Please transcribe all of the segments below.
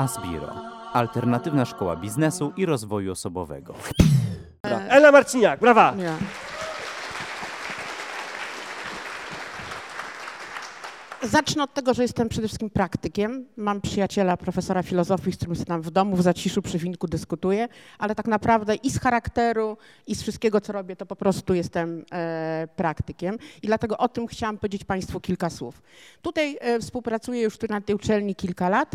Asbiro, alternatywna szkoła biznesu i rozwoju osobowego. Ela Marciniak, brawa! Ja. Zacznę od tego, że jestem przede wszystkim praktykiem. Mam przyjaciela, profesora filozofii, z którym się tam w domu, w zaciszu, przy winku dyskutuję, ale tak naprawdę i z charakteru, i z wszystkiego, co robię, to po prostu jestem praktykiem. I dlatego o tym chciałam powiedzieć Państwu kilka słów. Tutaj współpracuję już na tej uczelni kilka lat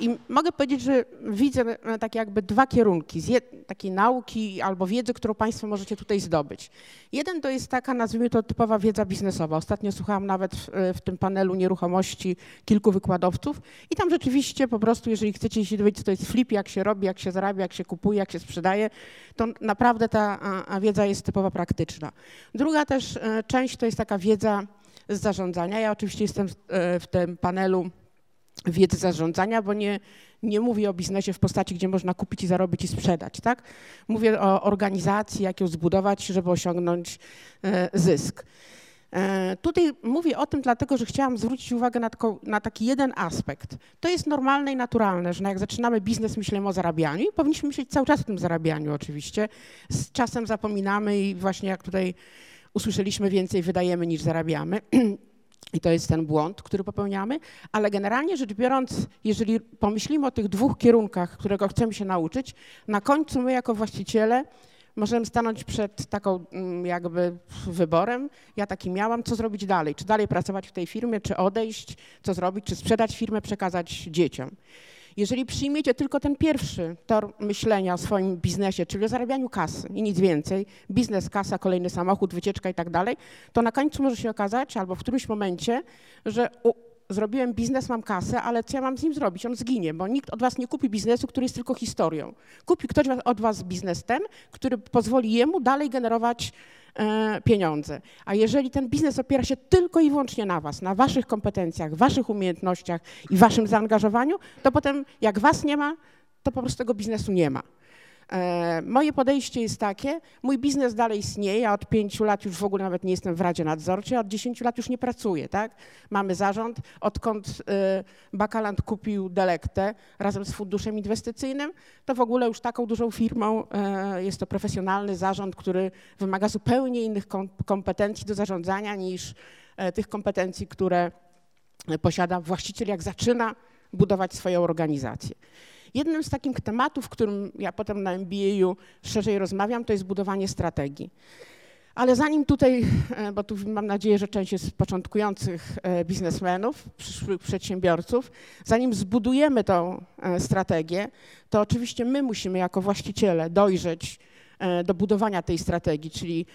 i mogę powiedzieć, że widzę tak jakby dwa kierunki, takiej nauki albo wiedzy, którą Państwo możecie tutaj zdobyć. Jeden to jest taka, nazwijmy to, typowa wiedza biznesowa. Ostatnio słuchałam nawet w tym panelu nieruchomości kilku wykładowców i tam rzeczywiście po prostu, jeżeli chcecie się dowiedzieć, co to jest flip, jak się robi, jak się zarabia, jak się kupuje, jak się sprzedaje, to naprawdę ta wiedza jest typowo praktyczna. Druga też część to jest taka wiedza z zarządzania. Ja oczywiście jestem w tym panelu wiedzy zarządzania, bo nie mówię o biznesie w postaci, gdzie można kupić i zarobić i sprzedać, tak? Mówię o organizacji, jak ją zbudować, żeby osiągnąć zysk. Tutaj mówię o tym dlatego, że chciałam zwrócić uwagę na taki jeden aspekt. To jest normalne i naturalne, że jak zaczynamy biznes, myślimy o zarabianiu i powinniśmy myśleć cały czas o tym zarabianiu oczywiście. Z czasem zapominamy i właśnie jak tutaj usłyszeliśmy, więcej wydajemy niż zarabiamy. I to jest ten błąd, który popełniamy, ale generalnie rzecz biorąc, jeżeli pomyślimy o tych dwóch kierunkach, którego chcemy się nauczyć, na końcu my jako właściciele możemy stanąć przed taką jakby wyborem, ja taki miałam, co zrobić dalej, czy dalej pracować w tej firmie, czy odejść, co zrobić, czy sprzedać firmę, przekazać dzieciom. Jeżeli przyjmiecie tylko ten pierwszy tor myślenia o swoim biznesie, czyli o zarabianiu kasy i nic więcej, biznes, kasa, kolejny samochód, wycieczka i tak dalej, to na końcu może się okazać, albo w którymś momencie, że zrobiłem biznes, mam kasę, ale co ja mam z nim zrobić? On zginie, bo nikt od was nie kupi biznesu, który jest tylko historią. Kupi ktoś od was biznes ten, który pozwoli jemu dalej generować pieniądze. A jeżeli ten biznes opiera się tylko i wyłącznie na was, na waszych kompetencjach, waszych umiejętnościach i waszym zaangażowaniu, to potem jak was nie ma, to po prostu tego biznesu nie ma. Moje podejście jest takie, mój biznes dalej istnieje, ja od 5 lat już w ogóle nawet nie jestem w Radzie Nadzorczej, a od 10 lat już nie pracuję, tak? Mamy zarząd, odkąd Bakaland kupił Delektę razem z funduszem inwestycyjnym, to w ogóle już taką dużą firmą jest to profesjonalny zarząd, który wymaga zupełnie innych kompetencji do zarządzania niż tych kompetencji, które posiada właściciel, jak zaczyna budować swoją organizację. Jednym z takich tematów, którym ja potem na MBA-u szerzej rozmawiam, to jest budowanie strategii. Ale zanim tutaj, bo tu mam nadzieję, że część jest początkujących biznesmenów, przyszłych przedsiębiorców, zanim zbudujemy tą strategię, to oczywiście my musimy jako właściciele dojrzeć do budowania tej strategii, czyli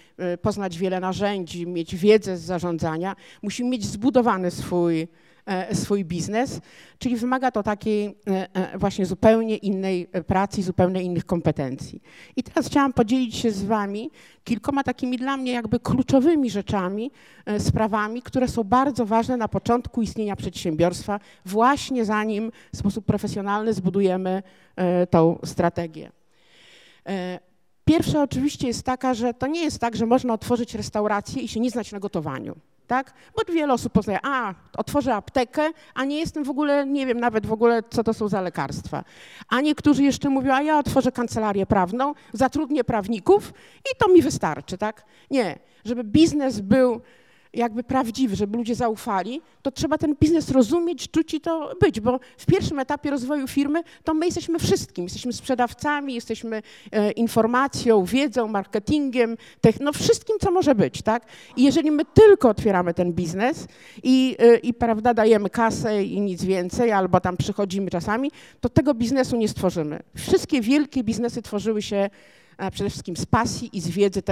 poznać wiele narzędzi, mieć wiedzę z zarządzania, musimy mieć zbudowany swój biznes, czyli wymaga to takiej właśnie zupełnie innej pracy, zupełnie innych kompetencji. I teraz chciałam podzielić się z wami kilkoma takimi dla mnie jakby kluczowymi rzeczami, sprawami, które są bardzo ważne na początku istnienia przedsiębiorstwa, właśnie zanim w sposób profesjonalny zbudujemy tą strategię. Pierwsza oczywiście jest taka, że to nie jest tak, że można otworzyć restaurację i się nie znać na gotowaniu. Tak? Bo wiele osób poznaje, otworzę aptekę, a nie jestem w ogóle, nie wiem nawet w ogóle, co to są za lekarstwa. A niektórzy jeszcze mówią, ja otworzę kancelarię prawną, zatrudnię prawników i to mi wystarczy, tak? Nie, żeby biznes był jakby prawdziwy, żeby ludzie zaufali, to trzeba ten biznes rozumieć, czuć i to być, bo w pierwszym etapie rozwoju firmy to my jesteśmy wszystkim, jesteśmy sprzedawcami, jesteśmy informacją, wiedzą, marketingiem, wszystkim, co może być, tak? I jeżeli my tylko otwieramy ten biznes i prawda, dajemy kasę i nic więcej, albo tam przychodzimy czasami, to tego biznesu nie stworzymy. Wszystkie wielkie biznesy tworzyły się przede wszystkim z pasji i z wiedzy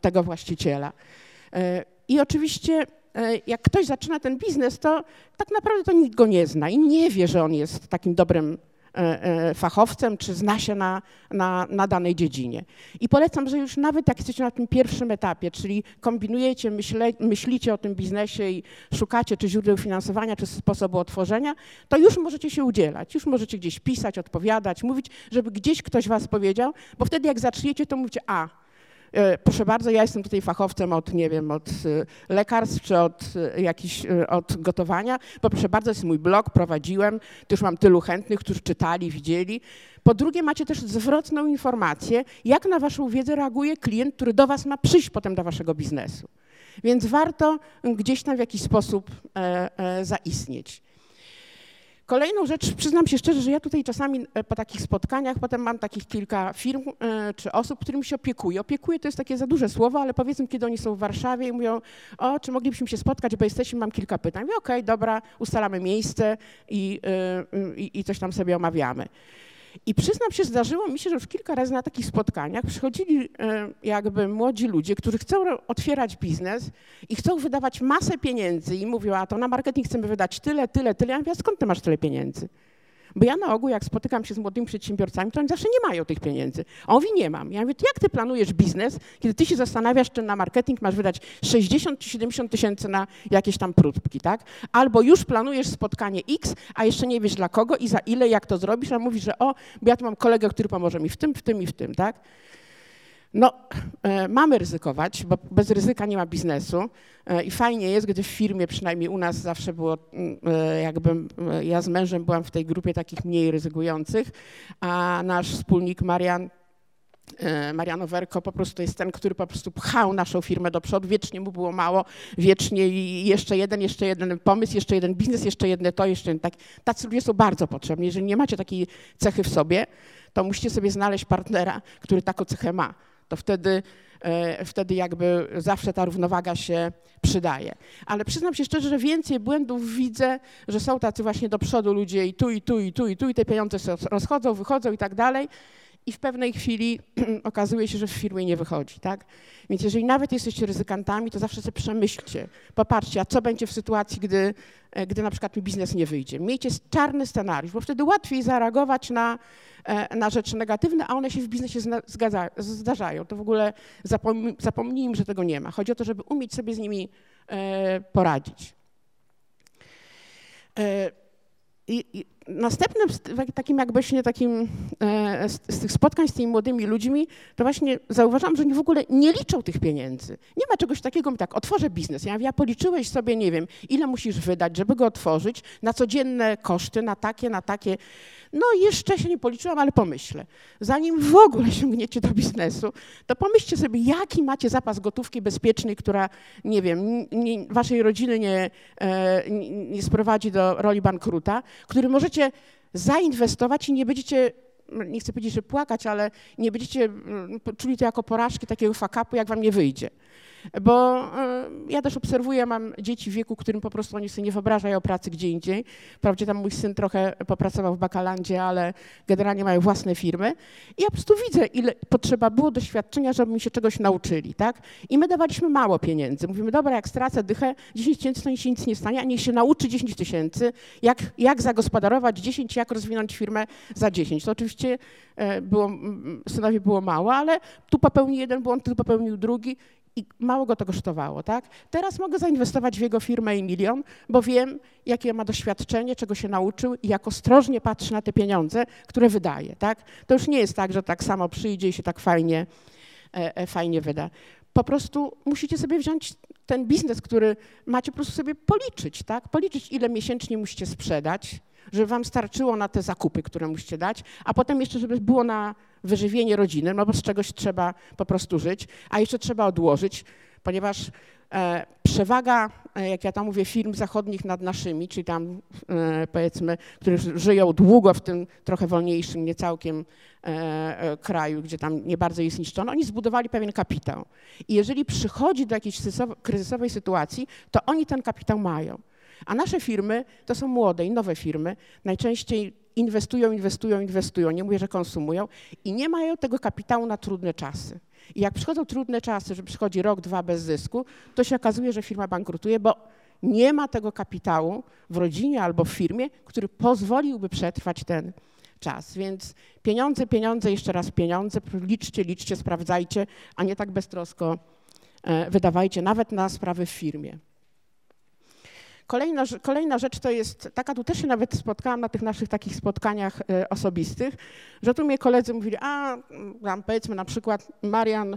tego właściciela. I oczywiście jak ktoś zaczyna ten biznes, to tak naprawdę to nikt go nie zna i nie wie, że on jest takim dobrym fachowcem, czy zna się na danej dziedzinie. I polecam, że już nawet jak jesteście na tym pierwszym etapie, czyli kombinujecie, myślicie o tym biznesie i szukacie czy źródeł finansowania, czy sposobu otworzenia, to już możecie się udzielać, już możecie gdzieś pisać, odpowiadać, mówić, żeby gdzieś ktoś was powiedział, bo wtedy jak zaczniecie, to mówicie, proszę bardzo, ja jestem tutaj fachowcem od, nie wiem, od lekarstw czy od gotowania, bo proszę bardzo, jest mój blog, prowadziłem, też mam tylu chętnych, którzy czytali, widzieli. Po drugie, macie też zwrotną informację, jak na waszą wiedzę reaguje klient, który do was ma przyjść potem do waszego biznesu. Więc warto gdzieś tam w jakiś sposób zaistnieć. Kolejną rzecz, przyznam się szczerze, że ja tutaj czasami po takich spotkaniach, potem mam takich kilka firm czy osób, którymi się opiekuję. Opiekuję to jest takie za duże słowo, ale powiedzmy, kiedy oni są w Warszawie i mówią, o, czy moglibyśmy się spotkać, bo jesteśmy, mam kilka pytań. Okej, dobra, ustalamy miejsce i coś tam sobie omawiamy. I przyznam się, zdarzyło mi się, że już kilka razy na takich spotkaniach przychodzili jakby młodzi ludzie, którzy chcą otwierać biznes i chcą wydawać masę pieniędzy i mówią, a to na marketing chcemy wydać tyle, tyle, tyle. Ja mówię, a skąd ty masz tyle pieniędzy? Bo ja na ogół, jak spotykam się z młodymi przedsiębiorcami, to oni zawsze nie mają tych pieniędzy. A on mówi, nie mam. Ja mówię, jak ty planujesz biznes, kiedy ty się zastanawiasz, czy na marketing masz wydać 60 czy 70 tysięcy na jakieś tam próbki, tak? Albo już planujesz spotkanie X, a jeszcze nie wiesz dla kogo i za ile, jak to zrobisz, a mówisz, że o, bo ja tu mam kolegę, który pomoże mi w tym, tak? No, mamy ryzykować, bo bez ryzyka nie ma biznesu i fajnie jest, gdy w firmie, przynajmniej u nas zawsze było, jakby ja z mężem byłam w tej grupie takich mniej ryzykujących, a nasz wspólnik Marian Owerko po prostu jest ten, który po prostu pchał naszą firmę do przodu, wiecznie mu było mało, wiecznie i jeszcze jeden pomysł, jeszcze jeden biznes, jeszcze jedno to, jeszcze jeden tak. Tacy ludzie są bardzo potrzebni, jeżeli nie macie takiej cechy w sobie, to musicie sobie znaleźć partnera, który taką cechę ma. To wtedy jakby zawsze ta równowaga się przydaje. Ale przyznam się szczerze, że więcej błędów widzę, że są tacy właśnie do przodu ludzie i tu, i te pieniądze się rozchodzą, wychodzą i tak dalej. I w pewnej chwili okazuje się, że w firmie nie wychodzi, tak? Więc jeżeli nawet jesteście ryzykantami, to zawsze sobie przemyślcie, popatrzcie, a co będzie w sytuacji, gdy na przykład mi biznes nie wyjdzie. Miejcie czarny scenariusz, bo wtedy łatwiej zareagować na rzeczy negatywne, a one się w biznesie zdarzają. To w ogóle zapomnijmy, że tego nie ma. Chodzi o to, żeby umieć sobie z nimi poradzić. I następnym takim jakby właśnie takim z tych spotkań z tymi młodymi ludźmi, to właśnie zauważam, że oni w ogóle nie liczą tych pieniędzy. Nie ma czegoś takiego, tak, otworzę biznes. Ja mówię, a policzyłeś sobie, nie wiem, ile musisz wydać, żeby go otworzyć, na codzienne koszty, na takie. No jeszcze się nie policzyłam, ale pomyślę. Zanim w ogóle sięgniecie do biznesu, to pomyślcie sobie, jaki macie zapas gotówki bezpiecznej, która, nie wiem, waszej rodziny nie sprowadzi do roli bankruta, który możecie zainwestować i nie będziecie, nie chcę powiedzieć, że płakać, ale nie będziecie czuli to jako porażki, takiego fuck-upu, jak wam nie wyjdzie. Bo ja też obserwuję, mam dzieci w wieku, którym po prostu oni sobie nie wyobrażają pracy gdzie indziej. Wprawdzie tam mój syn trochę popracował w Bakalandzie, ale generalnie mają własne firmy. I ja po prostu widzę, ile potrzeba było doświadczenia, żeby mi się czegoś nauczyli, tak? I my dawaliśmy mało pieniędzy. Mówimy, dobra, jak stracę dychę, 10 tysięcy, to nic nie stanie, a niech się nauczy 10 tysięcy, jak zagospodarować 10, jak rozwinąć firmę za 10. To oczywiście synowi było mało, ale tu popełnił jeden błąd, tu popełnił drugi. I mało go to kosztowało, tak? Teraz mogę zainwestować w jego firmę i milion, bo wiem, jakie ma doświadczenie, czego się nauczył i jak ostrożnie patrzy na te pieniądze, które wydaje, tak? To już nie jest tak, że tak samo przyjdzie i się tak fajnie wyda. Po prostu musicie sobie wziąć ten biznes, który macie, po prostu sobie policzyć, tak? Policzyć, ile miesięcznie musicie sprzedać, żeby wam starczyło na te zakupy, które musicie dać, a potem jeszcze, żeby było na wyżywienie rodziny, no bo z czegoś trzeba po prostu żyć, a jeszcze trzeba odłożyć, ponieważ przewaga, jak ja tam mówię, firm zachodnich nad naszymi, czyli tam powiedzmy, które żyją długo w tym trochę wolniejszym, nie całkiem kraju, gdzie tam nie bardzo jest niszczono, oni zbudowali pewien kapitał. I jeżeli przychodzi do jakiejś kryzysowej sytuacji, to oni ten kapitał mają. A nasze firmy to są młode i nowe firmy, najczęściej inwestują, nie mówię, że konsumują i nie mają tego kapitału na trudne czasy. I jak przychodzą trudne czasy, że przychodzi rok, dwa bez zysku, to się okazuje, że firma bankrutuje, bo nie ma tego kapitału w rodzinie albo w firmie, który pozwoliłby przetrwać ten czas. Więc pieniądze, jeszcze raz pieniądze, liczcie, sprawdzajcie, a nie tak beztrosko wydawajcie, nawet na sprawy w firmie. Kolejna rzecz to jest taka, tu też się nawet spotkałam na tych naszych takich spotkaniach osobistych, że tu mnie koledzy mówili, powiedzmy na przykład Marian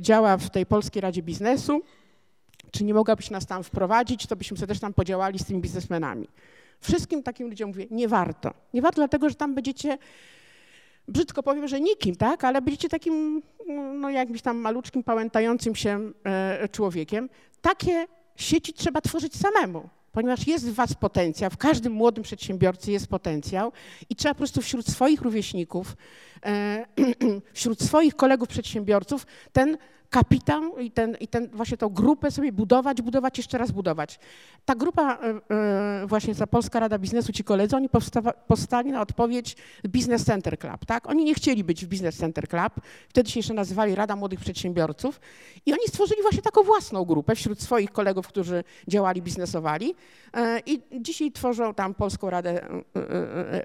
działa w tej Polskiej Radzie Biznesu, czy nie mogłabyś nas tam wprowadzić, to byśmy sobie też tam podziałali z tymi biznesmenami. Wszystkim takim ludziom mówię, nie warto. Nie warto dlatego, że tam będziecie, brzydko powiem, że nikim, tak, ale będziecie takim, no jakimś tam maluczkim, pałętającym się człowiekiem. Takie sieci trzeba tworzyć samemu, ponieważ jest w was potencjał, w każdym młodym przedsiębiorcy jest potencjał i trzeba po prostu wśród swoich rówieśników, wśród swoich kolegów przedsiębiorców ten kapitał i właśnie tą grupę sobie budować, jeszcze raz budować. Ta grupa właśnie za Polska Rada Biznesu, ci koledzy, oni powstali na odpowiedź Business Center Club, tak? Oni nie chcieli być w Business Center Club, wtedy się jeszcze nazywali Rada Młodych Przedsiębiorców i oni stworzyli właśnie taką własną grupę wśród swoich kolegów, którzy działali, biznesowali i dzisiaj tworzą tam Polską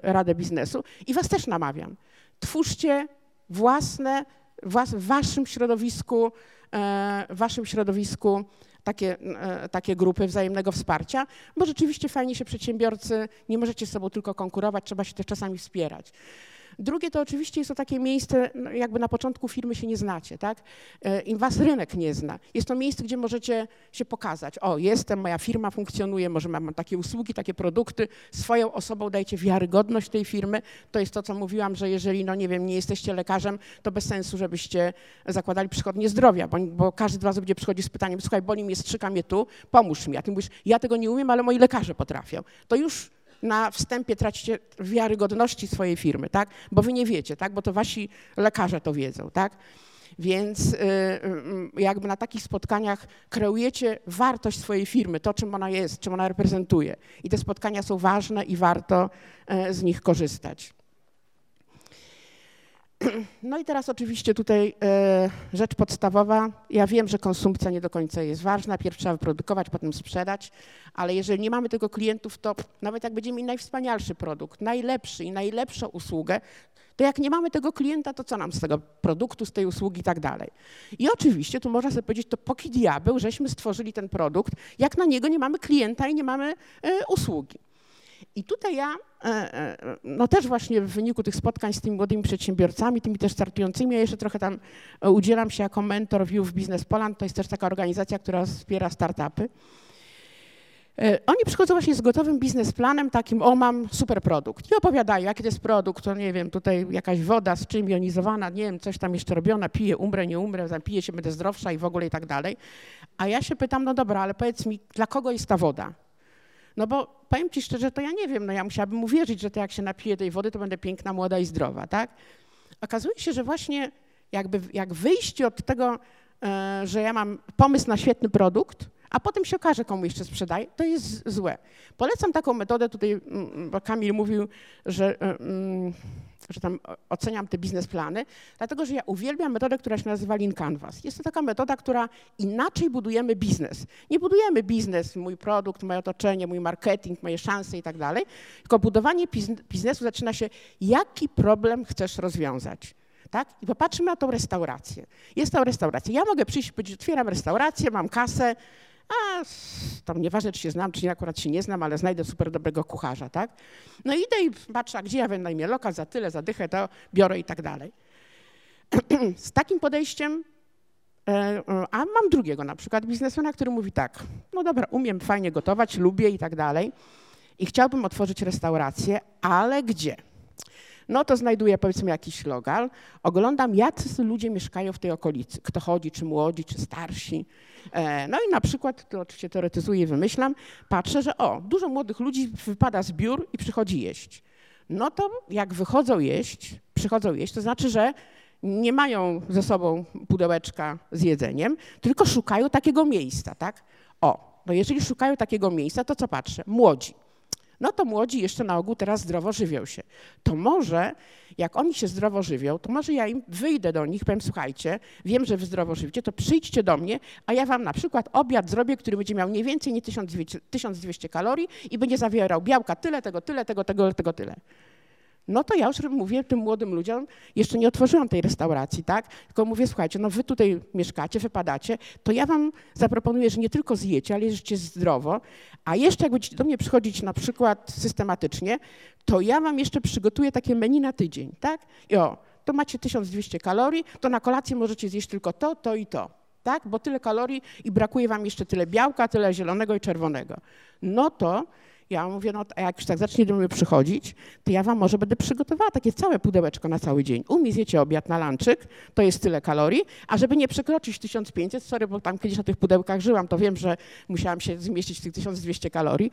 Radę Biznesu i was też namawiam. Twórzcie w waszym środowisku, takie grupy wzajemnego wsparcia, bo rzeczywiście fajnie się przedsiębiorcy, nie możecie z sobą tylko konkurować, trzeba się też czasami wspierać. Drugie to oczywiście jest to takie miejsce, jakby na początku firmy się nie znacie, tak? I was rynek nie zna. Jest to miejsce, gdzie możecie się pokazać. O, jestem, moja firma funkcjonuje, może mam takie usługi, takie produkty, swoją osobą dajcie wiarygodność tej firmy. To jest to, co mówiłam, że jeżeli, no nie wiem, nie jesteście lekarzem, to bez sensu, żebyście zakładali przychodnie zdrowia, bo każdy z was będzie przychodził z pytaniem, słuchaj, boli mnie, strzyka mnie tu, pomóż mi. A ty mówisz, ja tego nie umiem, ale moi lekarze potrafią. To już na wstępie tracicie wiarygodności swojej firmy, tak? Bo wy nie wiecie, tak? Bo to wasi lekarze to wiedzą, tak? Więc jakby na takich spotkaniach kreujecie wartość swojej firmy, to czym ona jest, czym ona reprezentuje. I te spotkania są ważne i warto z nich korzystać. No i teraz oczywiście tutaj rzecz podstawowa. Ja wiem, że konsumpcja nie do końca jest ważna. Pierw trzeba wyprodukować, potem sprzedać, ale jeżeli nie mamy tego klientów, to nawet jak będziemy mieli najwspanialszy produkt, najlepszy i najlepszą usługę, to jak nie mamy tego klienta, to co nam z tego produktu, z tej usługi i tak dalej. I oczywiście tu można sobie powiedzieć, to póki diabeł, żeśmy stworzyli ten produkt, jak na niego nie mamy klienta i nie mamy usługi. I tutaj ja, no też właśnie w wyniku tych spotkań z tymi młodymi przedsiębiorcami, tymi też startującymi, ja jeszcze trochę tam udzielam się jako mentor w Business Poland, to jest też taka organizacja, która wspiera startupy. Oni przychodzą właśnie z gotowym biznesplanem takim, o mam super produkt i opowiadają, jaki to jest produkt, to nie wiem, tutaj jakaś woda z czym jonizowana, nie wiem, coś tam jeszcze robiona, piję, umrę, nie umrę, zapiję się, będę zdrowsza i w ogóle i tak dalej. A ja się pytam, no dobra, ale powiedz mi, dla kogo jest ta woda? No bo powiem ci szczerze, to ja nie wiem, no ja musiałabym uwierzyć, że to jak się napiję tej wody, to będę piękna, młoda i zdrowa, tak? Okazuje się, że właśnie jakby jak wyjście od tego, że ja mam pomysł na świetny produkt, a potem się okaże, komu jeszcze sprzedaję, to jest złe. Polecam taką metodę, tutaj bo Kamil mówił, że tam oceniam te biznesplany, dlatego że ja uwielbiam metodę, która się nazywa Lean Canvas. Jest to taka metoda, która inaczej budujemy biznes. Nie budujemy biznes, mój produkt, moje otoczenie, mój marketing, moje szanse i tak dalej, tylko budowanie biznesu zaczyna się, jaki problem chcesz rozwiązać. Tak? I popatrzmy na tą restaurację. Jest ta restauracja. Ja mogę przyjść i powiedzieć, otwieram restaurację, mam kasę, a tam nieważne, czy się znam, czy akurat się nie znam, ale znajdę super dobrego kucharza, tak? No i idę i patrzę, a gdzie ja wynajmę lokal, za tyle, za dychę, to biorę i tak dalej. Z takim podejściem, a mam drugiego na przykład biznesmena, który mówi tak, no dobra, umiem fajnie gotować, lubię i tak dalej i chciałbym otworzyć restaurację, ale gdzie? No to znajduję powiedzmy jakiś lokal, oglądam jacy ludzie mieszkają w tej okolicy, kto chodzi, czy młodzi, czy starsi. No i na przykład, to oczywiście teoretyzuję i wymyślam, patrzę, że o, dużo młodych ludzi wypada z biur i przychodzi jeść. No to jak przychodzą jeść, to znaczy, że nie mają ze sobą pudełeczka z jedzeniem, tylko szukają takiego miejsca, tak? O, no jeżeli szukają takiego miejsca, to co patrzę? Młodzi. No to młodzi jeszcze na ogół teraz zdrowo żywią się. To może, jak oni się zdrowo żywią, to może ja im wyjdę do nich, powiem, słuchajcie, wiem, że wy zdrowo żywicie, to przyjdźcie do mnie, a ja wam na przykład obiad zrobię, który będzie miał nie więcej niż 1200 kalorii i będzie zawierał białka tyle, tego, tyle, tego, tyle. no to ja już mówię tym młodym ludziom, jeszcze nie otworzyłam tej restauracji, tak? Tylko mówię, słuchajcie, no wy tutaj mieszkacie, wypadacie, to ja wam zaproponuję, że nie tylko zjecie, ale żyjecie zdrowo, a jeszcze jak będziecie do mnie przychodzić na przykład systematycznie, to ja wam jeszcze przygotuję takie menu na tydzień, tak? I o, to macie 1200 kalorii, to na kolację możecie zjeść tylko to, to i to, tak? Bo tyle kalorii i brakuje wam jeszcze tyle białka, tyle zielonego i czerwonego. No to ja mówię, no a jak już tak zacznie do mnie przychodzić, to ja wam może będę przygotowała takie całe pudełeczko na cały dzień. U mnie zjecie obiad na lunchik, to jest tyle kalorii, a żeby nie przekroczyć 1500, sorry, bo tam kiedyś na tych pudełkach żyłam, to wiem, że musiałam się zmieścić w tych 1200 kalorii,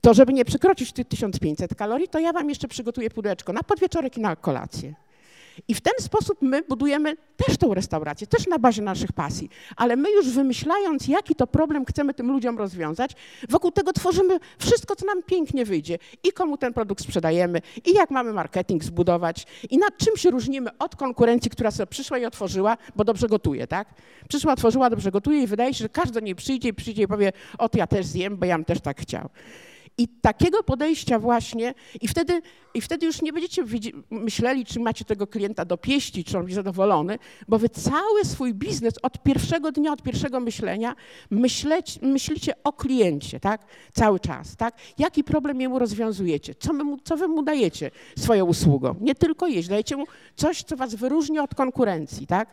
to żeby nie przekroczyć tych 1500 kalorii, to ja wam jeszcze przygotuję pudełeczko na podwieczorek i na kolację. I w ten sposób my budujemy też tą restaurację, też na bazie naszych pasji, ale my już wymyślając, jaki to problem chcemy tym ludziom rozwiązać, wokół tego tworzymy wszystko, co nam pięknie wyjdzie i komu ten produkt sprzedajemy i jak mamy marketing zbudować i nad czym się różnimy od konkurencji, która sobie przyszła i otworzyła, bo dobrze gotuje, tak? Przyszła, otworzyła, dobrze gotuje i wydaje się, że każdy do niej przyjdzie i powie, o to ja też zjem, bo ja bym też tak chciał. I takiego podejścia właśnie, i wtedy już nie będziecie myśleli, czy macie tego klienta dopieścić, czy on będzie zadowolony, bo wy cały swój biznes od pierwszego dnia, od pierwszego myślenia myślicie o kliencie, tak? Cały czas, tak? Jaki problem jemu rozwiązujecie? Co wy mu dajecie swoją usługą? Nie tylko jeść, dajecie mu coś, co was wyróżni od konkurencji, tak?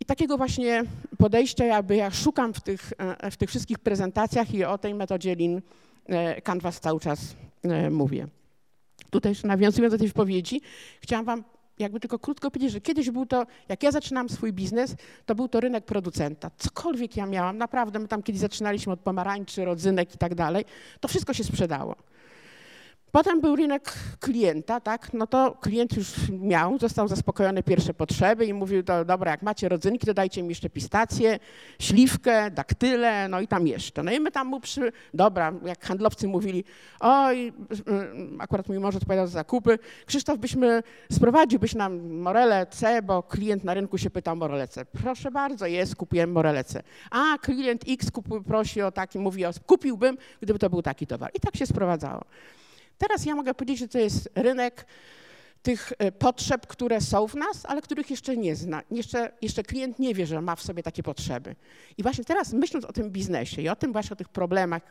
I takiego właśnie podejścia ja szukam w tych wszystkich prezentacjach i o tej metodzie Lean Canvas cały czas mówię. Tutaj nawiązując do tej wypowiedzi, chciałam wam jakby tylko krótko powiedzieć, że kiedyś był to, jak ja zaczynałam swój biznes, to był to rynek producenta. Cokolwiek ja miałam, naprawdę, my tam kiedyś zaczynaliśmy od pomarańczy, rodzynek i tak dalej, to wszystko się sprzedało. Potem był rynek klienta, tak, no to klient już miał, został zaspokojony pierwsze potrzeby i mówił, to dobra, jak macie rodzynki, to dajcie mi jeszcze pistację, śliwkę, daktyle, no i tam jeszcze. No i my tam mu dobra, jak handlowcy mówili, oj, akurat mój mąż odpowiadał za zakupy, Krzysztof, sprowadziłbyś nam morelę C, bo klient na rynku się pyta o morelę C. Proszę bardzo, jest, kupiłem morelę C. A klient X prosi o taki, mówi, kupiłbym, gdyby to był taki towar. I tak się sprowadzało. Teraz ja mogę powiedzieć, że to jest rynek tych potrzeb, które są w nas, ale których jeszcze nie zna. Jeszcze klient nie wie, że ma w sobie takie potrzeby. I właśnie teraz myśląc o tym biznesie i o tym właśnie o tych problemach,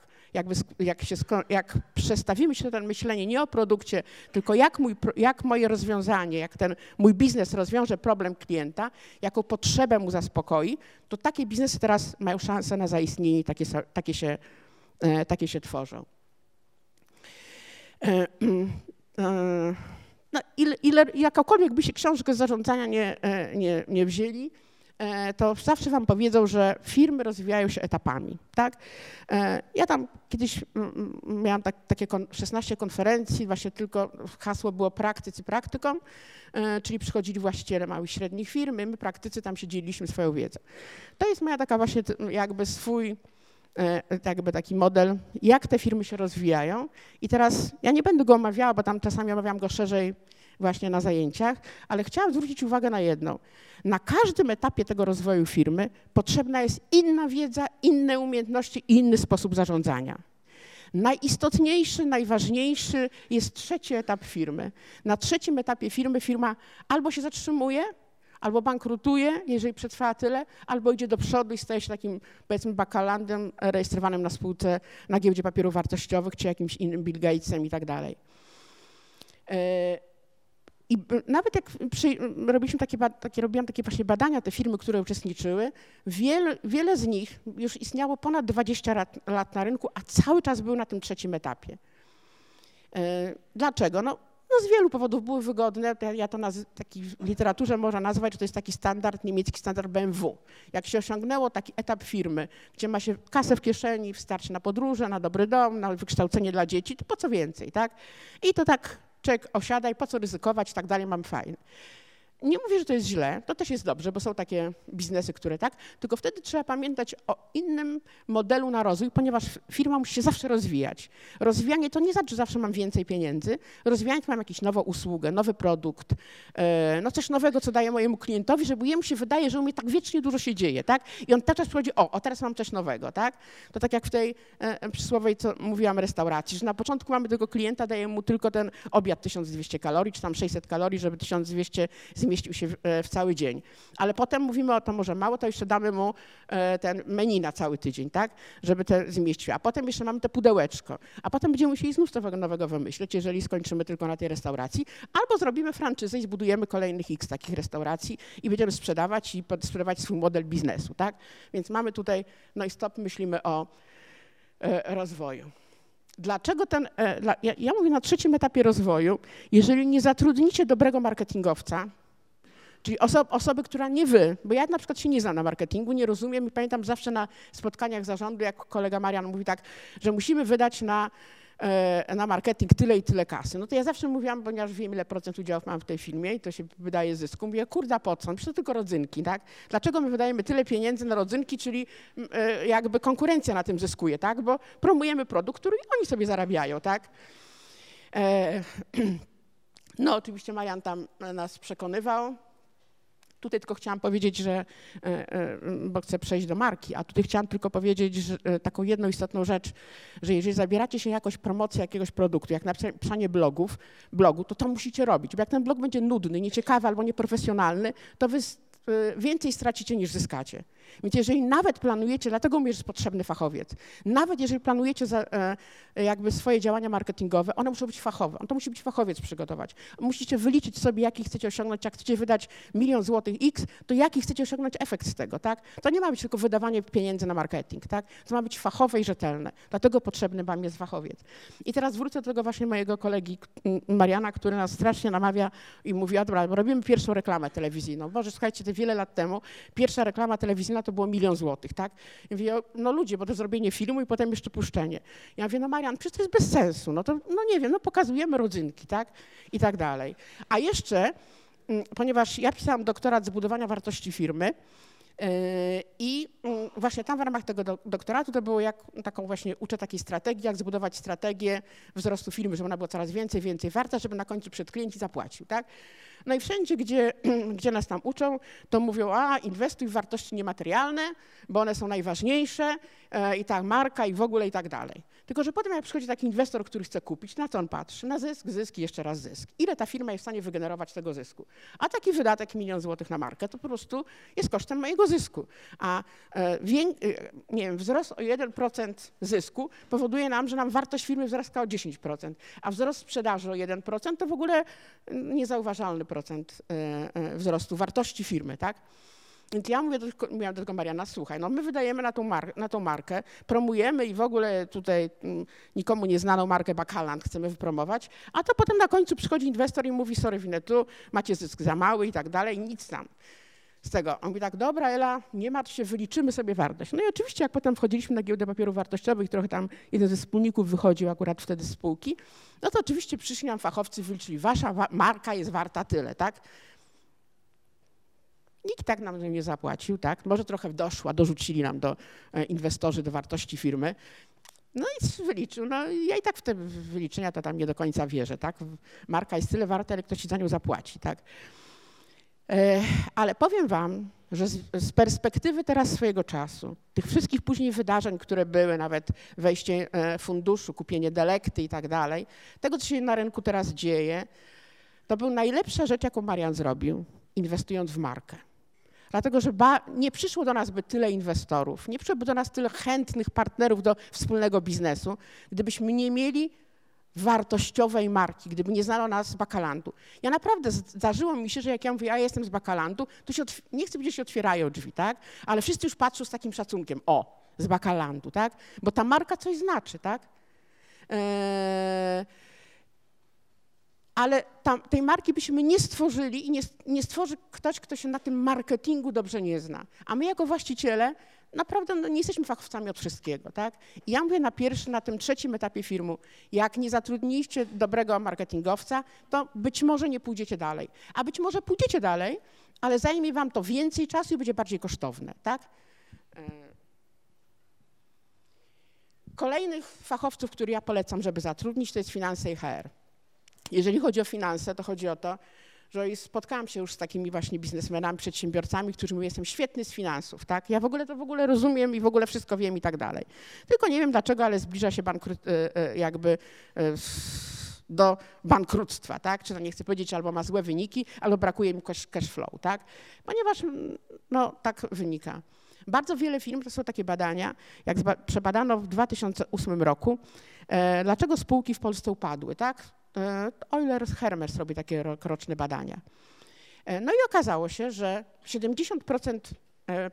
jak przestawimy się na to myślenie nie o produkcie, tylko jak moje rozwiązanie, jak ten mój biznes rozwiąże problem klienta, jaką potrzebę mu zaspokoi, to takie biznesy teraz mają szansę na zaistnienie i takie się tworzą. No, jakakolwiek by się książkę z zarządzania nie wzięli, to zawsze wam powiedzą, że firmy rozwijają się etapami, tak? Ja tam kiedyś miałam takie 16 konferencji, właśnie tylko hasło było praktycy praktykom, czyli przychodzili właściciele małych i średnich firm, my praktycy tam się dzieliliśmy swoją wiedzą. To jest moja taka właśnie jakby taki model, jak te firmy się rozwijają i teraz ja nie będę go omawiała, bo tam czasami omawiam go szerzej właśnie na zajęciach, ale chciałam zwrócić uwagę na jedną. Na każdym etapie tego rozwoju firmy potrzebna jest inna wiedza, inne umiejętności i inny sposób zarządzania. Najistotniejszy, najważniejszy jest trzeci etap firmy. Na trzecim etapie firmy firma albo się zatrzymuje, albo bankrutuje, jeżeli przetrwa tyle, albo idzie do przodu i staje się takim, powiedzmy, Bakalandem rejestrowanym na spółce, na giełdzie papierów wartościowych, czy jakimś innym Bill Gatesem i tak dalej. I nawet jak robiłam takie właśnie badania, te firmy, które uczestniczyły, wiele z nich już istniało ponad 20 lat na rynku, a cały czas były na tym trzecim etapie. Dlaczego? No z wielu powodów były wygodne, ja to w literaturze można nazwać, że to jest taki standard, niemiecki standard BMW. Jak się osiągnęło taki etap firmy, gdzie ma się kasę w kieszeni, wystarczy na podróże, na dobry dom, na wykształcenie dla dzieci, to po co więcej, tak? I to tak człowiek osiada i po co ryzykować i tak dalej, mam fajne. Nie mówię, że to jest źle, to też jest dobrze, bo są takie biznesy, które tak, tylko wtedy trzeba pamiętać o innym modelu na rozwój, ponieważ firma musi się zawsze rozwijać. Rozwijanie to nie znaczy, że zawsze mam więcej pieniędzy, rozwijanie to mam jakąś nową usługę, nowy produkt, no coś nowego, co daję mojemu klientowi, żeby jemu się wydaje, że u mnie tak wiecznie dużo się dzieje, tak? I on cały czas przychodzi, teraz mam coś nowego, tak? To tak jak w tej przysłowej, co mówiłam, restauracji, że na początku mamy tego klienta, daję mu tylko ten obiad 1200 kalorii, czy tam 600 kalorii, żeby 1200 mieścił się w cały dzień, ale potem mówimy o to może mało, to jeszcze damy mu ten menu na cały tydzień, tak, żeby to zmieścił, a potem jeszcze mamy te pudełeczko, a potem będziemy musieli znów coś nowego wymyśleć, jeżeli skończymy tylko na tej restauracji, albo zrobimy franczyzę i zbudujemy kolejnych x takich restauracji i będziemy sprzedawać i sprzedawać swój model biznesu, tak, więc mamy tutaj, no i stop, myślimy o rozwoju. Dlaczego ja mówię na trzecim etapie rozwoju, jeżeli nie zatrudnicie dobrego marketingowca, czyli osoby, która nie wy, bo ja na przykład się nie znam na marketingu, nie rozumiem i pamiętam zawsze na spotkaniach zarządu, jak kolega Marian mówi tak, że musimy wydać na marketing tyle i tyle kasy. No to ja zawsze mówiłam, ponieważ wiem, ile procent udziałów mam w tej firmie i to się wydaje zysku. Mówię, kurde, po co? Przecież to tylko rodzynki, tak? Dlaczego my wydajemy tyle pieniędzy na rodzynki, czyli jakby konkurencja na tym zyskuje, tak? Bo promujemy produkt, który oni sobie zarabiają, tak? No oczywiście Marian tam nas przekonywał. Tutaj tylko chciałam powiedzieć, że, bo chcę przejść do marki, a tutaj chciałam tylko powiedzieć że, taką jedną istotną rzecz, że jeżeli zabieracie się jakoś promocję jakiegoś produktu, jak napisanie blogu, to musicie robić, bo jak ten blog będzie nudny, nieciekawy albo nieprofesjonalny, to wy więcej stracicie niż zyskacie. Więc jeżeli nawet planujecie, dlatego mi jest potrzebny fachowiec, nawet jeżeli planujecie jakby swoje działania marketingowe, one muszą być fachowe, on to musi być fachowiec przygotować. Musicie wyliczyć sobie, jaki chcecie osiągnąć, jak chcecie wydać 1 000 000 złotych x, to jaki chcecie osiągnąć efekt z tego, tak? To nie ma być tylko wydawanie pieniędzy na marketing, tak? To ma być fachowe i rzetelne, dlatego potrzebny wam jest fachowiec. I teraz wrócę do tego właśnie mojego kolegi Mariana, który nas strasznie namawia i mówi, dobra, robimy pierwszą reklamę telewizyjną. Boże, słuchajcie, wiele lat temu pierwsza reklama telewizyjna to było 1 000 000 złotych, tak? Ja mówię, no ludzie, bo to zrobienie filmu i potem jeszcze puszczenie. Ja mówię, no Marian, przecież to jest bez sensu, no to, no nie wiem, no pokazujemy rodzynki, tak? I tak dalej. A jeszcze, ponieważ ja pisałam doktorat z budowania wartości firmy i właśnie tam w ramach tego doktoratu to było uczę takiej strategii, jak zbudować strategię wzrostu firmy, żeby ona była coraz więcej warta, żeby na końcu przed klienci zapłacił, tak? No i wszędzie, gdzie nas tam uczą, to mówią, inwestuj w wartości niematerialne, bo one są najważniejsze i ta marka i w ogóle i tak dalej. Tylko że potem jak przychodzi taki inwestor, który chce kupić, na co on patrzy? Na zysk i jeszcze raz zysk. Ile ta firma jest w stanie wygenerować tego zysku? A taki wydatek 1 000 000 złotych na markę to po prostu jest kosztem mojego zysku. A nie wiem, wzrost o 1% zysku powoduje nam, że nam wartość firmy wzrasta o 10%, a wzrost sprzedaży o 1% to w ogóle niezauważalny procent wzrostu wartości firmy, tak? Więc ja mówię do tego Mariana, słuchaj, no my wydajemy na tą markę, promujemy i w ogóle tutaj nikomu nieznaną markę Bakaland chcemy wypromować, a to potem na końcu przychodzi inwestor i mówi, sorry Winetu, macie zysk za mały i tak dalej, nic tam z tego. On mówi tak, dobra Ela, nie martw się, wyliczymy sobie wartość. No i oczywiście jak potem wchodziliśmy na giełdę papierów wartościowych, trochę tam jeden ze wspólników wychodził akurat wtedy z spółki, no to oczywiście przyszli nam fachowcy, wyliczyli, wasza marka jest warta tyle, tak? Nikt tak nam nie zapłacił, tak? Może trochę dorzucili nam inwestorzy do wartości firmy. No i wyliczył, no ja i tak w te wyliczenia to tam nie do końca wierzę, tak? Marka jest tyle warta, ale ktoś ci za nią zapłaci, tak? Ale powiem wam, że z perspektywy teraz swojego czasu, tych wszystkich później wydarzeń, które były, nawet wejście funduszu, kupienie Delekty i tak dalej, tego, co się na rynku teraz dzieje, to była najlepsza rzecz, jaką Marian zrobił, inwestując w markę. Dlatego, że nie przyszło do nas by tyle inwestorów, nie przyszłoby do nas tyle chętnych partnerów do wspólnego biznesu, gdybyśmy nie mieli wartościowej marki, gdyby nie znano nas z Bakalandu. Ja naprawdę, zdarzyło mi się, że jak ja mówię, jestem z Bakalandu, to się nie chcę, gdzie się otwierają drzwi, tak? Ale wszyscy już patrzą z takim szacunkiem, z Bakalandu, tak? Bo ta marka coś znaczy, tak? Ale tej marki byśmy nie stworzyli i nie stworzy ktoś, kto się na tym marketingu dobrze nie zna. A my jako właściciele naprawdę nie jesteśmy fachowcami od wszystkiego, tak? I ja mówię na tym trzecim etapie firmu, jak nie zatrudniliście dobrego marketingowca, to być może nie pójdziecie dalej, a być może pójdziecie dalej, ale zajmie wam to więcej czasu i będzie bardziej kosztowne, tak? Kolejnych fachowców, których ja polecam, żeby zatrudnić, to jest finanse i HR. Jeżeli chodzi o finanse, to chodzi o to, że spotkałam się już z takimi właśnie biznesmenami, przedsiębiorcami, którzy mówią, jestem świetny z finansów, tak? Ja to rozumiem i wszystko wiem i tak dalej. Tylko nie wiem dlaczego, ale zbliża się do bankructwa, tak? Czy to nie chcę powiedzieć, albo ma złe wyniki, albo brakuje mi cash flow, tak? Ponieważ no, tak wynika. Bardzo wiele firm, to są takie badania, jak przebadano w 2008 roku, dlaczego spółki w Polsce upadły, tak? Euler Hermes robi takie roczne badania. No i okazało się, że 70%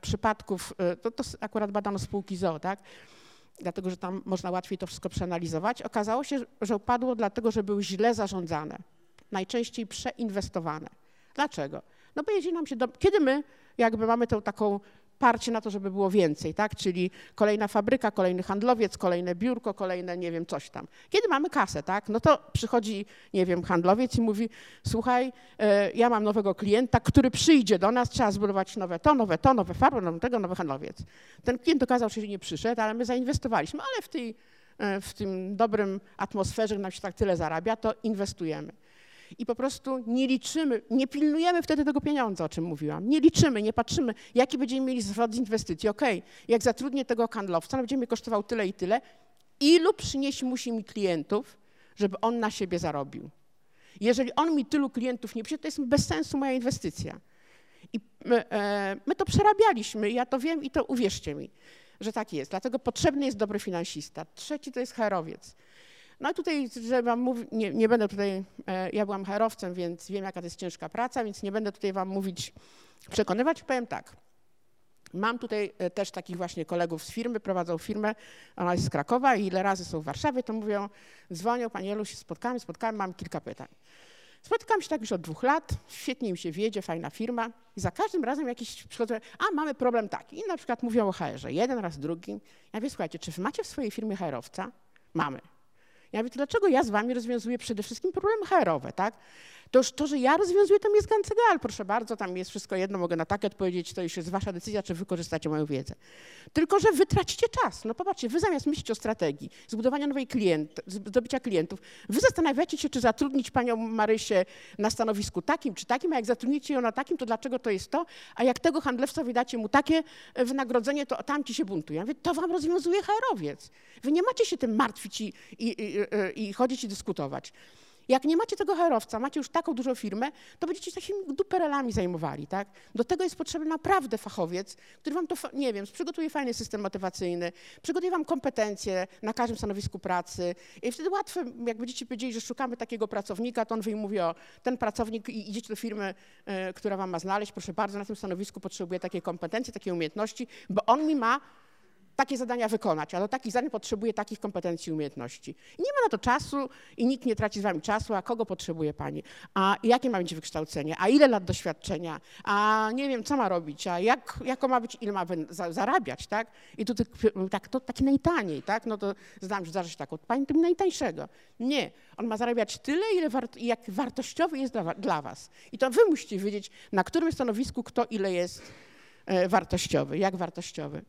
przypadków, to akurat badano spółki ZOO, tak? Dlatego, że tam można łatwiej to wszystko przeanalizować, okazało się, że upadło dlatego, że były źle zarządzane, najczęściej przeinwestowane. Dlaczego? No bo jeżeli nam się, kiedy my mamy tą taką parcie na to, żeby było więcej, tak? Czyli kolejna fabryka, kolejny handlowiec, kolejne biurko, kolejne coś tam. Kiedy mamy kasę, tak? No to przychodzi, handlowiec i mówi, słuchaj, ja mam nowego klienta, który przyjdzie do nas, trzeba zbudować nowe to, nowe farby, nowy handlowiec. Ten klient okazał się, że nie przyszedł, ale my zainwestowaliśmy, ale w tym dobrym atmosferze, gdy nam się tak tyle zarabia, to inwestujemy. I po prostu nie liczymy, nie pilnujemy wtedy tego pieniądza, o czym mówiłam. Nie liczymy, nie patrzymy, jaki będziemy mieli zwrot z inwestycji. Okej, jak zatrudnię tego handlowca, no będzie mi kosztował tyle i tyle. Ilu przynieść musi mi klientów, żeby on na siebie zarobił? Jeżeli on mi tylu klientów nie przyniesie, to jest bez sensu moja inwestycja. I my to przerabialiśmy, ja to wiem i to uwierzcie mi, że tak jest. Dlatego potrzebny jest dobry finansista. Trzeci to jest HR-owiec. No i tutaj, że wam mówię, nie będę tutaj, ja byłam HR-owcem, więc wiem, jaka to jest ciężka praca, więc nie będę tutaj wam mówić, przekonywać, powiem tak. Mam tutaj też takich właśnie kolegów z firmy, prowadzą firmę, ona jest z Krakowa i ile razy są w Warszawie, to mówią, dzwonią, pani Elu, się spotkałem, mam kilka pytań. Spotykam się tak już od 2 lat, świetnie im się wiedzie, fajna firma i za każdym razem jakiś przychodzą, a mamy problem taki. I na przykład mówią o HR-ze, jeden raz, drugi. Ja mówię, słuchajcie, czy wy macie w swojej firmie HR-owca? Mamy. Ja mówię, to dlaczego ja z wami rozwiązuję przede wszystkim problemy HR-owe, tak? To, że ja rozwiązuję, tam jest gancegal, proszę bardzo, tam jest wszystko jedno, mogę na takie odpowiedzieć, to już jest wasza decyzja, czy wykorzystacie moją wiedzę. Tylko, że wy tracicie czas. No popatrzcie, wy zamiast myśleć o strategii, zbudowania zdobycia klientów, wy zastanawiacie się, czy zatrudnić panią Marysię na stanowisku takim czy takim, a jak zatrudnicie ją na takim, to dlaczego to jest to, a jak tego handlowca wydacie mu takie wynagrodzenie, to tamci się buntują. Ja mówię, to wam rozwiązuje HR-owiec. Wy nie macie się tym martwić i chodzić i dyskutować. Jak nie macie tego HR-owca, macie już taką dużą firmę, to będziecie takimi duperelami zajmowali, tak? Do tego jest potrzebny naprawdę fachowiec, który wam to, przygotuje fajny system motywacyjny, przygotuje wam kompetencje na każdym stanowisku pracy i wtedy łatwo, jak będziecie powiedzieli, że szukamy takiego pracownika, to on wam mówi, o, ten pracownik i idziecie do firmy, która wam ma znaleźć, proszę bardzo, na tym stanowisku potrzebuje takie kompetencje, takie umiejętności, bo on mi ma takie zadania wykonać, a do takich zadań potrzebuje takich kompetencji i umiejętności. I nie ma na to czasu i nikt nie traci z wami czasu, a kogo potrzebuje pani, a jakie ma mieć wykształcenie, a ile lat doświadczenia, a co ma robić, a jako ma być, ile ma zarabiać, tak? I tu to taki najtaniej, tak? No to znam, że zdarza się tak, pani tym najtańszego. Nie, on ma zarabiać tyle, ile jak wartościowy jest dla was. I to wy musicie wiedzieć, na którym stanowisku kto ile jest wartościowy, jak wartościowy.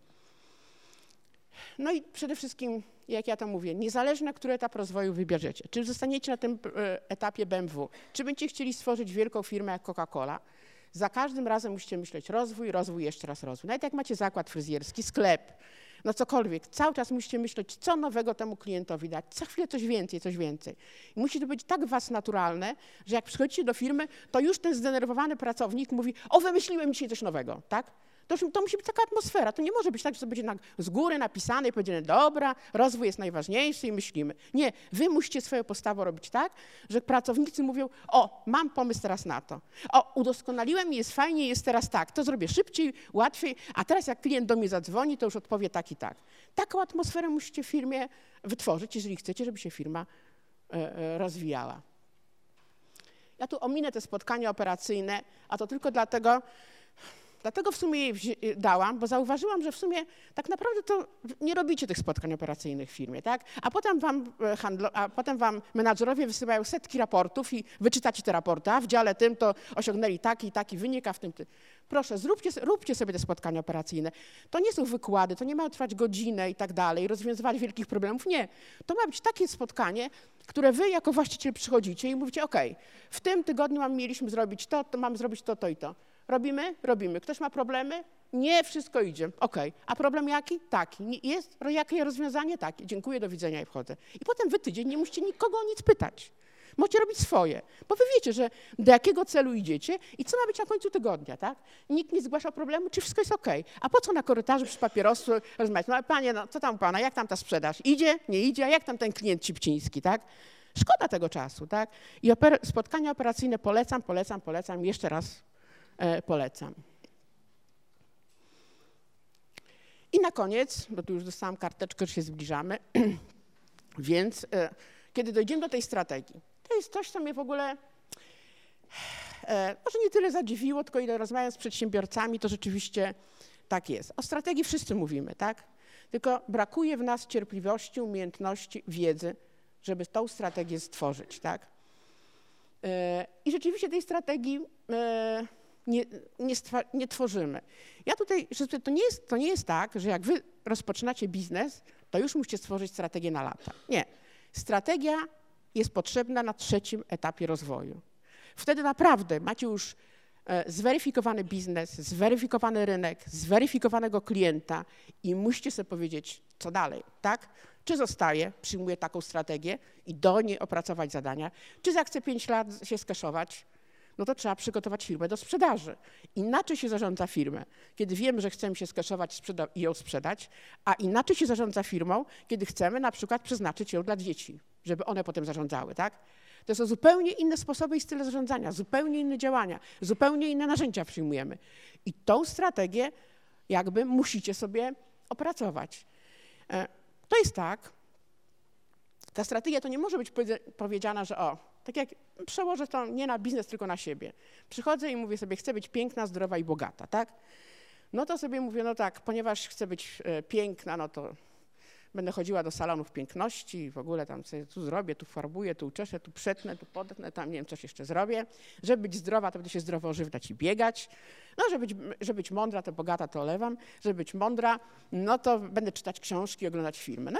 No i przede wszystkim, jak ja to mówię, niezależne, który etap rozwoju wybierzecie. Czy zostaniecie na tym etapie BMW, czy będziecie chcieli stworzyć wielką firmę jak Coca-Cola, za każdym razem musicie myśleć rozwój, rozwój, jeszcze raz rozwój. Nawet jak macie zakład fryzjerski, sklep, no cokolwiek, cały czas musicie myśleć, co nowego temu klientowi dać, co chwilę coś więcej, coś więcej. I musi to być tak w was naturalne, że jak przychodzicie do firmy, to już ten zdenerwowany pracownik mówi, o, wymyśliłem dzisiaj coś nowego, tak? To musi być taka atmosfera, to nie może być tak, że to będzie z góry napisane i powiedziane, dobra, rozwój jest najważniejszy i myślimy. Nie, wy musicie swoją postawę robić tak, że pracownicy mówią, o, mam pomysł teraz na to, o, udoskonaliłem, jest fajnie, jest teraz tak, to zrobię szybciej, łatwiej, a teraz jak klient do mnie zadzwoni, to już odpowie tak i tak. Taką atmosferę musicie w firmie wytworzyć, jeżeli chcecie, żeby się firma rozwijała. Ja tu ominę te spotkania operacyjne, a to tylko dlatego, Dlatego w sumie jej dałam, bo zauważyłam, że w sumie tak naprawdę to nie robicie tych spotkań operacyjnych w firmie, tak? A potem wam menadżerowie wysyłają setki raportów i wyczytacie te raporty, a w dziale tym to osiągnęli taki i taki wynik, a w tym... Proszę, róbcie sobie te spotkania operacyjne. To nie są wykłady, to nie ma trwać godzinę i tak dalej, rozwiązywać wielkich problemów, nie. To ma być takie spotkanie, które wy jako właściciel przychodzicie i mówicie, ok, w tym tygodniu mieliśmy zrobić to, mam zrobić to, to i to. Robimy? Robimy. Ktoś ma problemy? Nie, wszystko idzie. Okej. A problem jaki? Taki. Jest jakie rozwiązanie? Takie. Dziękuję, do widzenia i wchodzę. I potem wy tydzień nie musicie nikogo o nic pytać. Możecie robić swoje, bo wy wiecie, że do jakiego celu idziecie i co ma być na końcu tygodnia, tak? Nikt nie zgłasza problemu, czy wszystko jest okej. A po co na korytarzu przy papierosu rozmawiać? No panie, no, co tam pana, jak tam ta sprzedaż? Idzie? Nie idzie? A jak tam ten klient Cipciński, tak? Szkoda tego czasu, tak? I spotkania operacyjne polecam, jeszcze raz polecam. I na koniec, bo tu już dostałam karteczkę, że się zbliżamy, więc kiedy dojdziemy do tej strategii, to jest coś, co mnie w ogóle może nie tyle zadziwiło, tylko ile rozmawiam z przedsiębiorcami, to rzeczywiście tak jest. O strategii wszyscy mówimy, tak? Tylko brakuje w nas cierpliwości, umiejętności, wiedzy, żeby tą strategię stworzyć, tak? I rzeczywiście tej strategii nie tworzymy. Ja tutaj, że to nie jest tak, że jak wy rozpoczynacie biznes, to już musicie stworzyć strategię na lata. Nie. Strategia jest potrzebna na trzecim etapie rozwoju. Wtedy naprawdę macie już zweryfikowany biznes, zweryfikowany rynek, zweryfikowanego klienta i musicie sobie powiedzieć, co dalej, tak? Czy zostaję, przyjmuję taką strategię i do niej opracować zadania, czy za chcę 5 lat się skeszować, no to trzeba przygotować firmę do sprzedaży. Inaczej się zarządza firmę, kiedy wiemy, że chcemy się skeszować i ją sprzedać, a inaczej się zarządza firmą, kiedy chcemy na przykład przeznaczyć ją dla dzieci, żeby one potem zarządzały, tak? To są zupełnie inne sposoby i style zarządzania, zupełnie inne działania, zupełnie inne narzędzia przyjmujemy. I tą strategię jakby musicie sobie opracować. To jest tak, ta strategia to nie może być powiedziana, że o, tak jak przełożę to nie na biznes, tylko na siebie. Przychodzę i mówię sobie, chcę być piękna, zdrowa i bogata, tak? No to sobie mówię, no tak, ponieważ chcę być piękna, no to będę chodziła do salonów piękności i w ogóle tam sobie tu zrobię, tu farbuję, tu uczeszę, tu przetnę, tu podetnę, tam nie wiem, coś jeszcze zrobię. Żeby być zdrowa, to będę się zdrowo ożywdać i biegać. No, żeby być mądra, to bogata, to olewam. Żeby być mądra, no to będę czytać książki, oglądać filmy. No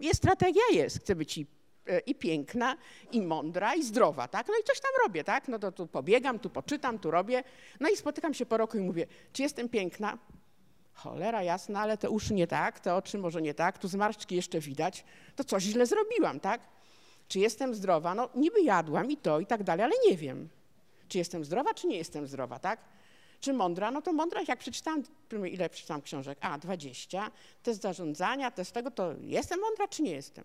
i jest strategia, jest. Chcę być i piękna, i mądra, i zdrowa, tak? No i coś tam robię, tak? No to tu pobiegam, tu poczytam, tu robię. No i spotykam się po roku i mówię, czy jestem piękna? Cholera jasna, ale te uszy nie tak, te oczy może nie tak, tu zmarszczki jeszcze widać, to coś źle zrobiłam, tak? Czy jestem zdrowa? No niby jadłam i to i tak dalej, ale nie wiem, czy jestem zdrowa, czy nie jestem zdrowa, tak? Czy mądra? No to mądra, jak przeczytałam, ile przeczytałam książek? 20, test zarządzania, test tego, to jestem mądra, czy nie jestem?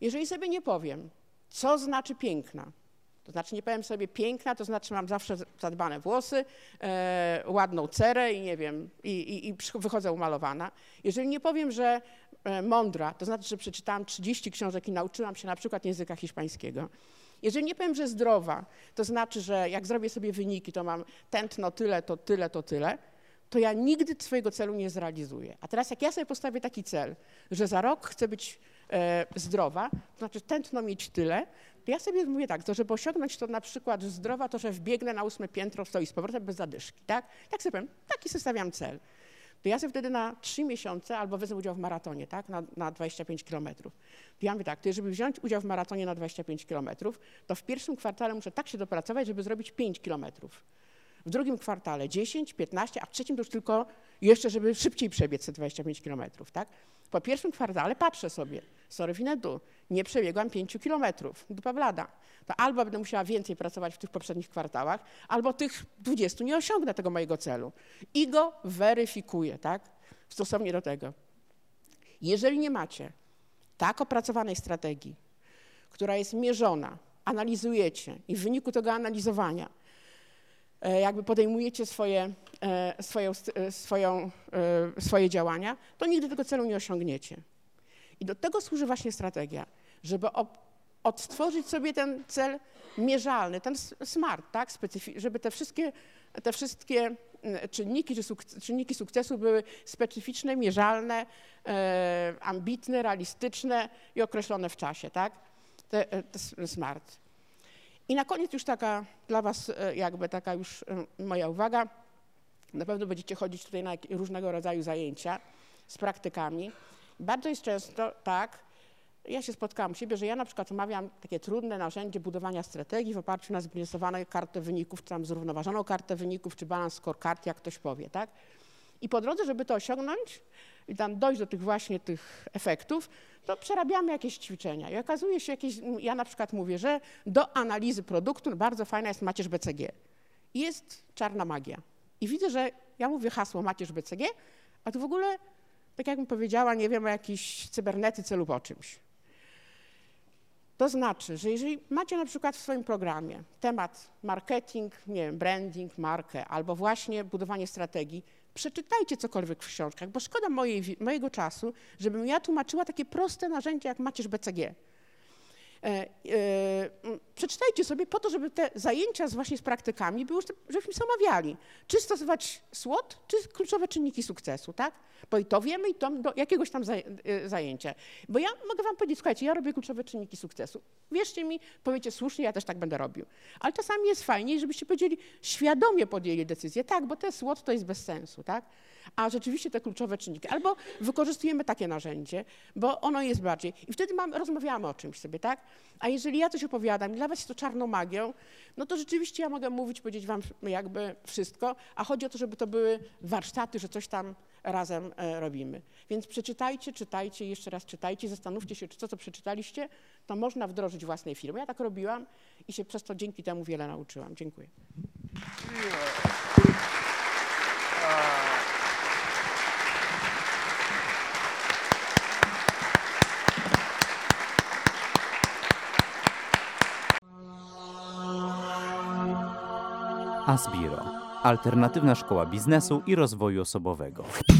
Jeżeli sobie nie powiem, co znaczy piękna, to znaczy nie powiem sobie piękna, to znaczy mam zawsze zadbane włosy, ładną cerę i nie wiem, i wychodzę umalowana. Jeżeli nie powiem, że mądra, to znaczy, że przeczytałam 30 książek i nauczyłam się na przykład języka hiszpańskiego. Jeżeli nie powiem, że zdrowa, to znaczy, że jak zrobię sobie wyniki, to mam tętno tyle, to tyle, to tyle, to ja nigdy swojego celu nie zrealizuję. A teraz jak ja sobie postawię taki cel, że za rok chcę być zdrowa, to znaczy tętno mieć tyle, to ja sobie mówię tak, to żeby osiągnąć to na przykład zdrowa, to że wbiegnę na 8 piętro, stoi z powrotem bez zadyszki, tak? Tak sobie powiem, taki sobie stawiam cel. To ja sobie wtedy na 3 miesiące albo wezmę udział w maratonie, tak? Na 25 kilometrów. To ja mówię tak, to żeby wziąć udział w maratonie na 25 kilometrów, to w pierwszym kwartale muszę tak się dopracować, żeby zrobić 5 kilometrów. W drugim kwartale 10, 15, a w trzecim to już tylko jeszcze, żeby szybciej przebiec te 25 kilometrów, tak? Po pierwszym kwartale patrzę sobie, sorry winedu, nie przebiegłam 5 kilometrów, dupa blada. To albo będę musiała więcej pracować w tych poprzednich kwartałach, albo tych 20 nie osiągnę tego mojego celu. I go weryfikuję, tak? Stosownie do tego. Jeżeli nie macie tak opracowanej strategii, która jest mierzona, analizujecie i w wyniku tego analizowania jakby podejmujecie swoje działania, to nigdy tego celu nie osiągniecie. I do tego służy właśnie strategia, żeby odtworzyć sobie ten cel mierzalny, ten smart, tak? Żeby te wszystkie czynniki sukcesu były specyficzne, mierzalne, ambitne, realistyczne i określone w czasie, tak? SMART. I na koniec już taka dla was jakby taka już moja uwaga. Na pewno będziecie chodzić tutaj na różnego rodzaju zajęcia z praktykami. Bardzo jest często tak, ja się spotkałam u siebie, że ja na przykład omawiam takie trudne narzędzie budowania strategii w oparciu na zbilansowaną kartę wyników, czy tam zrównoważoną kartę wyników, czy balance score card, jak ktoś powie, tak? I po drodze, żeby to osiągnąć i tam dojść do tych właśnie tych efektów, to przerabiamy jakieś ćwiczenia i okazuje się jakieś, ja na przykład mówię, że do analizy produktu bardzo fajna jest macierz BCG. Jest czarna magia. I widzę, że ja mówię hasło macierz BCG, a tu w ogóle, tak jakbym powiedziała, nie wiem, o jakiejś cybernetyce lub o czymś. To znaczy, że jeżeli macie na przykład w swoim programie temat marketing, nie wiem, branding, markę albo właśnie budowanie strategii, przeczytajcie cokolwiek w książkach, bo szkoda mojego czasu, żebym ja tłumaczyła takie proste narzędzia jak macierz BCG. Przeczytajcie sobie po to, żeby te zajęcia właśnie z praktykami były, żebyśmy się omawiali. Czy stosować SWOT, czy kluczowe czynniki sukcesu, tak? Bo i to wiemy, i to do jakiegoś tam zajęcia. Bo ja mogę wam powiedzieć, słuchajcie, ja robię kluczowe czynniki sukcesu. Wierzcie mi, powiecie słusznie, ja też tak będę robił. Ale czasami jest fajniej, żebyście powiedzieli, świadomie podjęli decyzję, tak, bo te SWOT to jest bez sensu, tak? A rzeczywiście te kluczowe czynniki. Albo wykorzystujemy takie narzędzie, bo ono jest bardziej. I wtedy rozmawiamy o czymś sobie, tak? A jeżeli ja coś opowiadam i dla was jest to czarną magią, no to rzeczywiście ja mogę mówić, powiedzieć wam jakby wszystko, a chodzi o to, żeby to były warsztaty, że coś tam razem robimy. Więc przeczytajcie, czytajcie, jeszcze raz czytajcie, zastanówcie się, czy to, co przeczytaliście, to można wdrożyć w własnej firmie. Ja tak robiłam i się przez to dzięki temu wiele nauczyłam. Dziękuję. Asbiro. Alternatywna szkoła biznesu i rozwoju osobowego.